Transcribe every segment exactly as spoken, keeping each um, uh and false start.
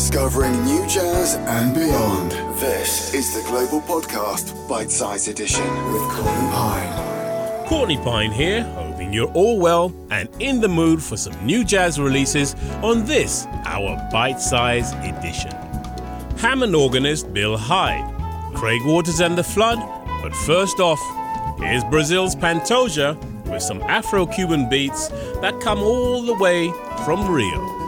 Discovering new jazz and beyond. This is the Global Podcast Bite Size Edition with Courtney Pine. Courtney Pine here, hoping you're all well and in the mood for some new jazz releases on this, our Bite Size Edition. Hammond organist Bill Heid, Craig Waters and the Flood, but first off, here's Brazil's Pantoja with some Afro-Cuban beats that come all the way from Rio.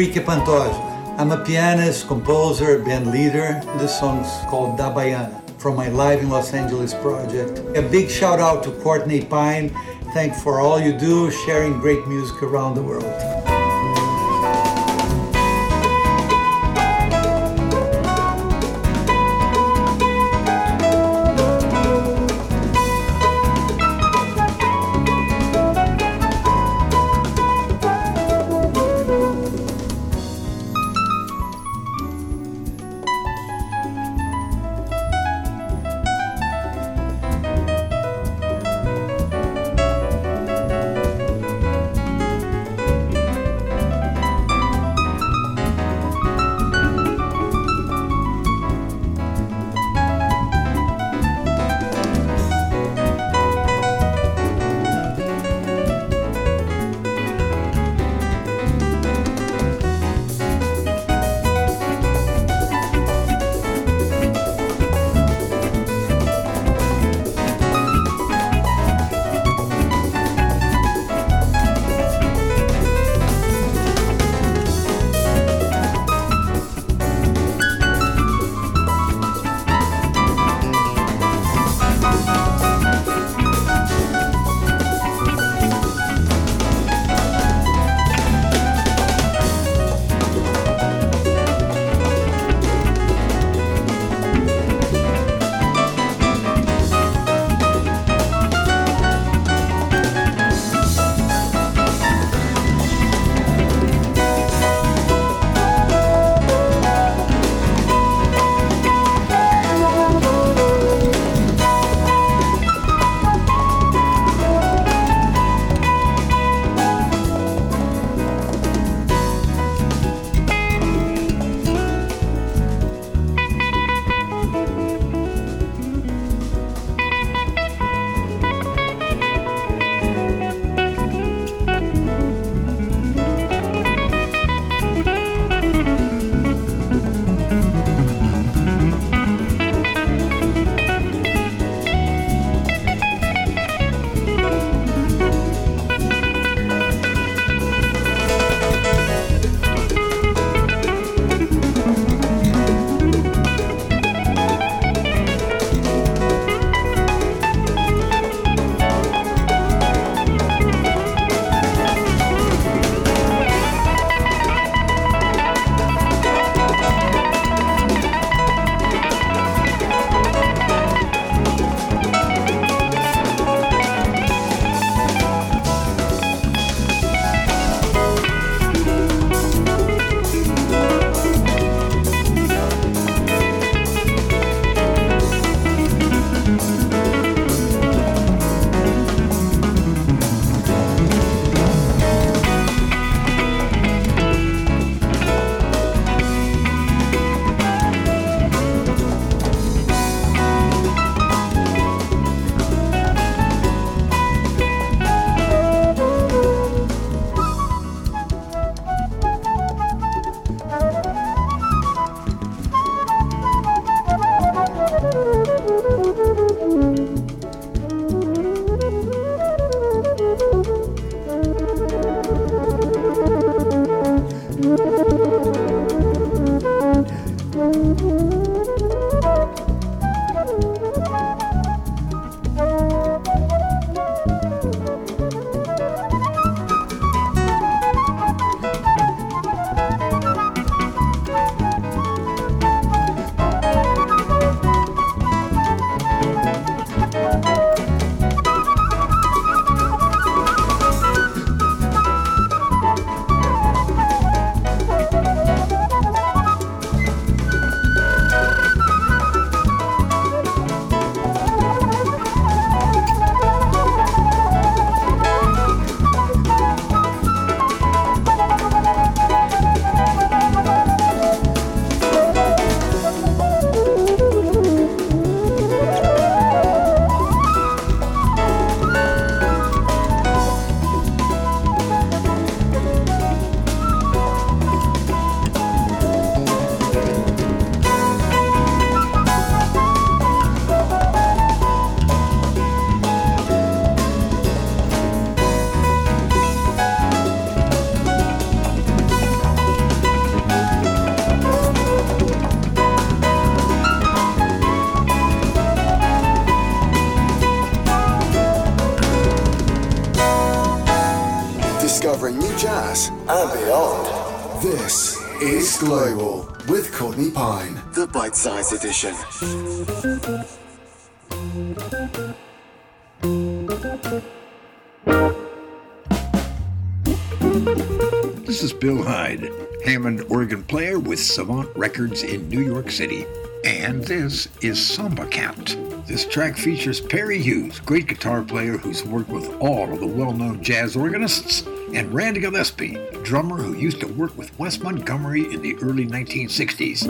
Rique Pantoja. I'm a pianist, composer, band leader. This song's called Da Baiana from my Live in Los Angeles project. A big shout out to Courtney Pine. Thanks for all you do, sharing great music around the world. discovering new jazz and beyond. This is Global with Courtney Pine, the Bite Size Edition. This is Bill Heid, Hammond organ player with Savant Records in New York City. And this is Samba Cat. This track features Perry Hughes, great guitar player who's worked with all of the well-known jazz organists, and Randy Gelispie, a drummer who used to work with Wes Montgomery in the early nineteen sixties.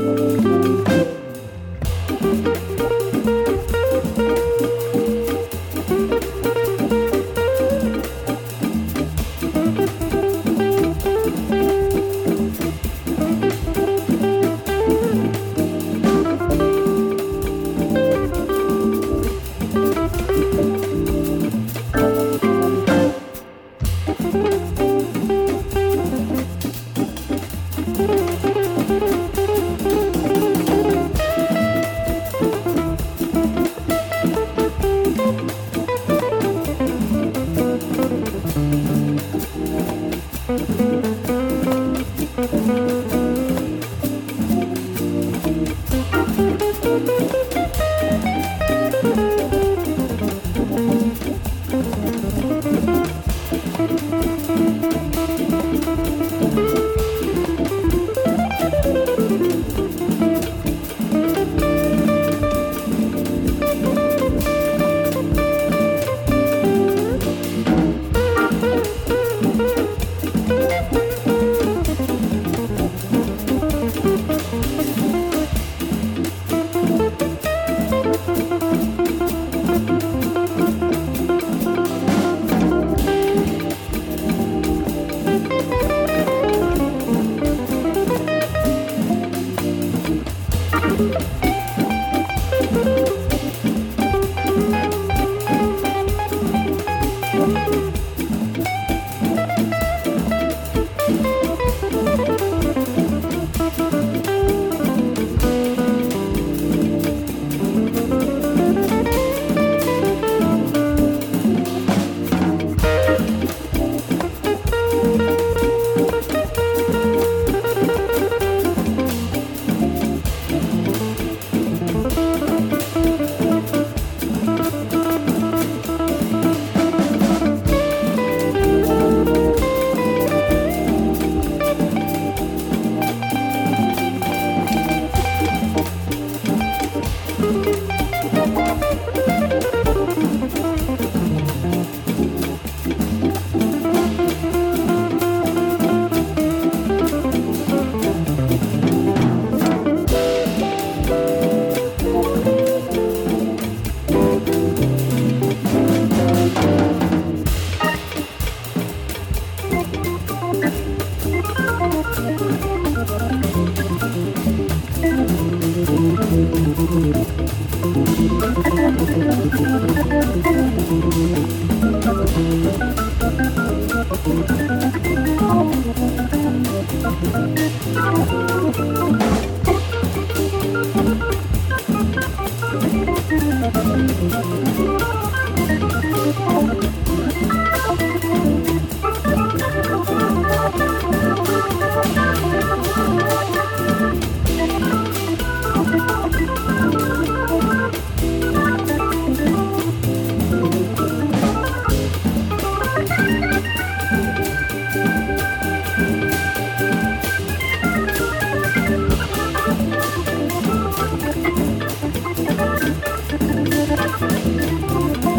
Thank you.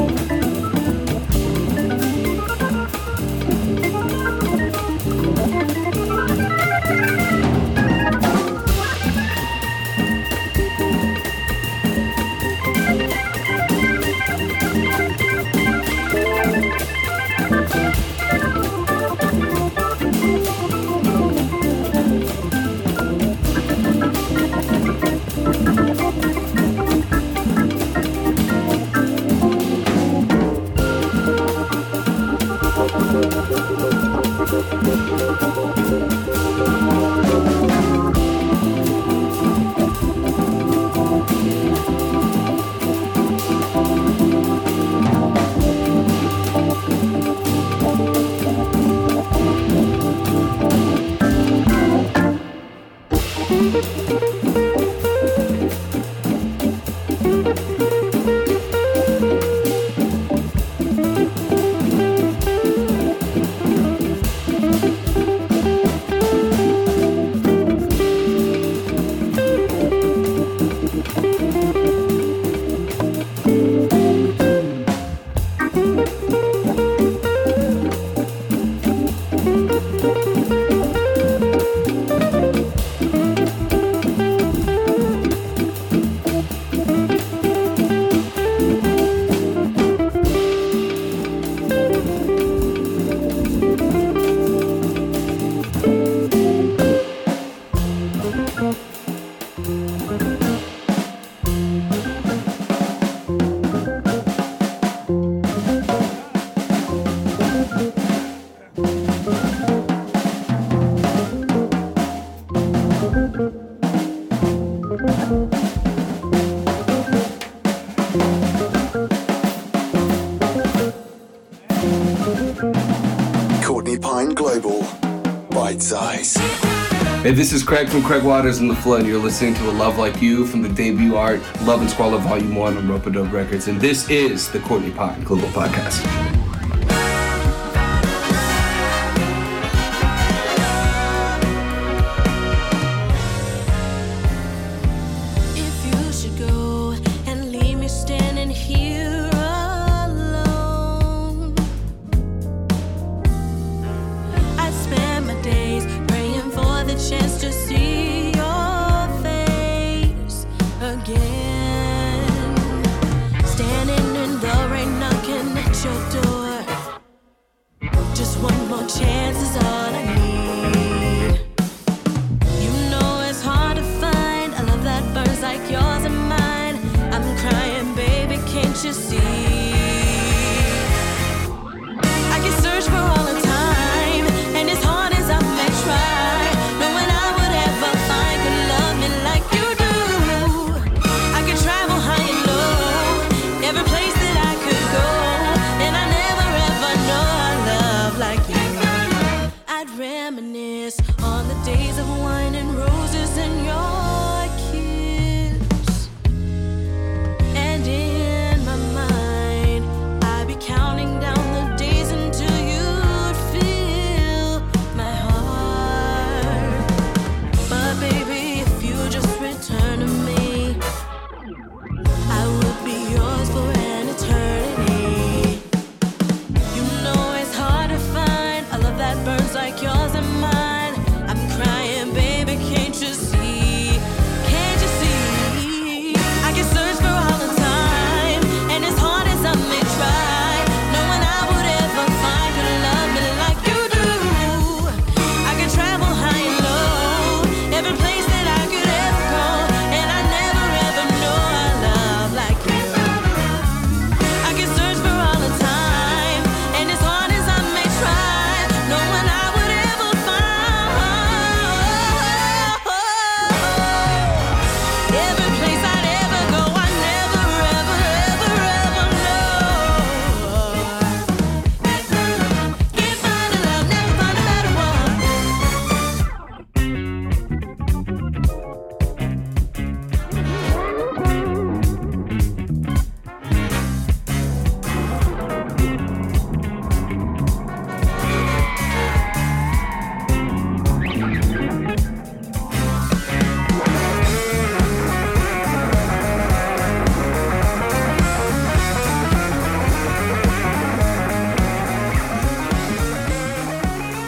Hey, this is Craig from Craig Waters and the Flood. You're listening to A Love Like You from the debut art Love and Squalor Volume One on Rope-a-Dope Records, and this is the Courtney Pine Global Podcast.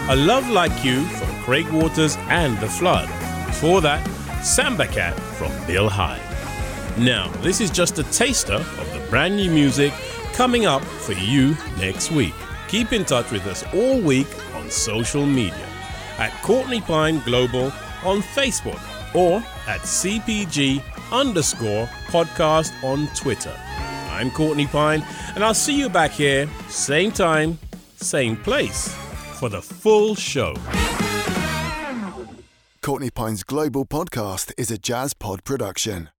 A Love Like You from Craig Waters and the Flood. Before that, Samba Cat from Bill Heid. Now, this is just a taster of the brand new music coming up for you next week. Keep in touch with us all week on social media at Courtney Pine Global on Facebook or at C P G underscore podcast on Twitter. I'm Courtney Pine, and I'll see you back here, same time, same place, for the full show. Courtney Pine's Global Podcast is a Jazz Pod production.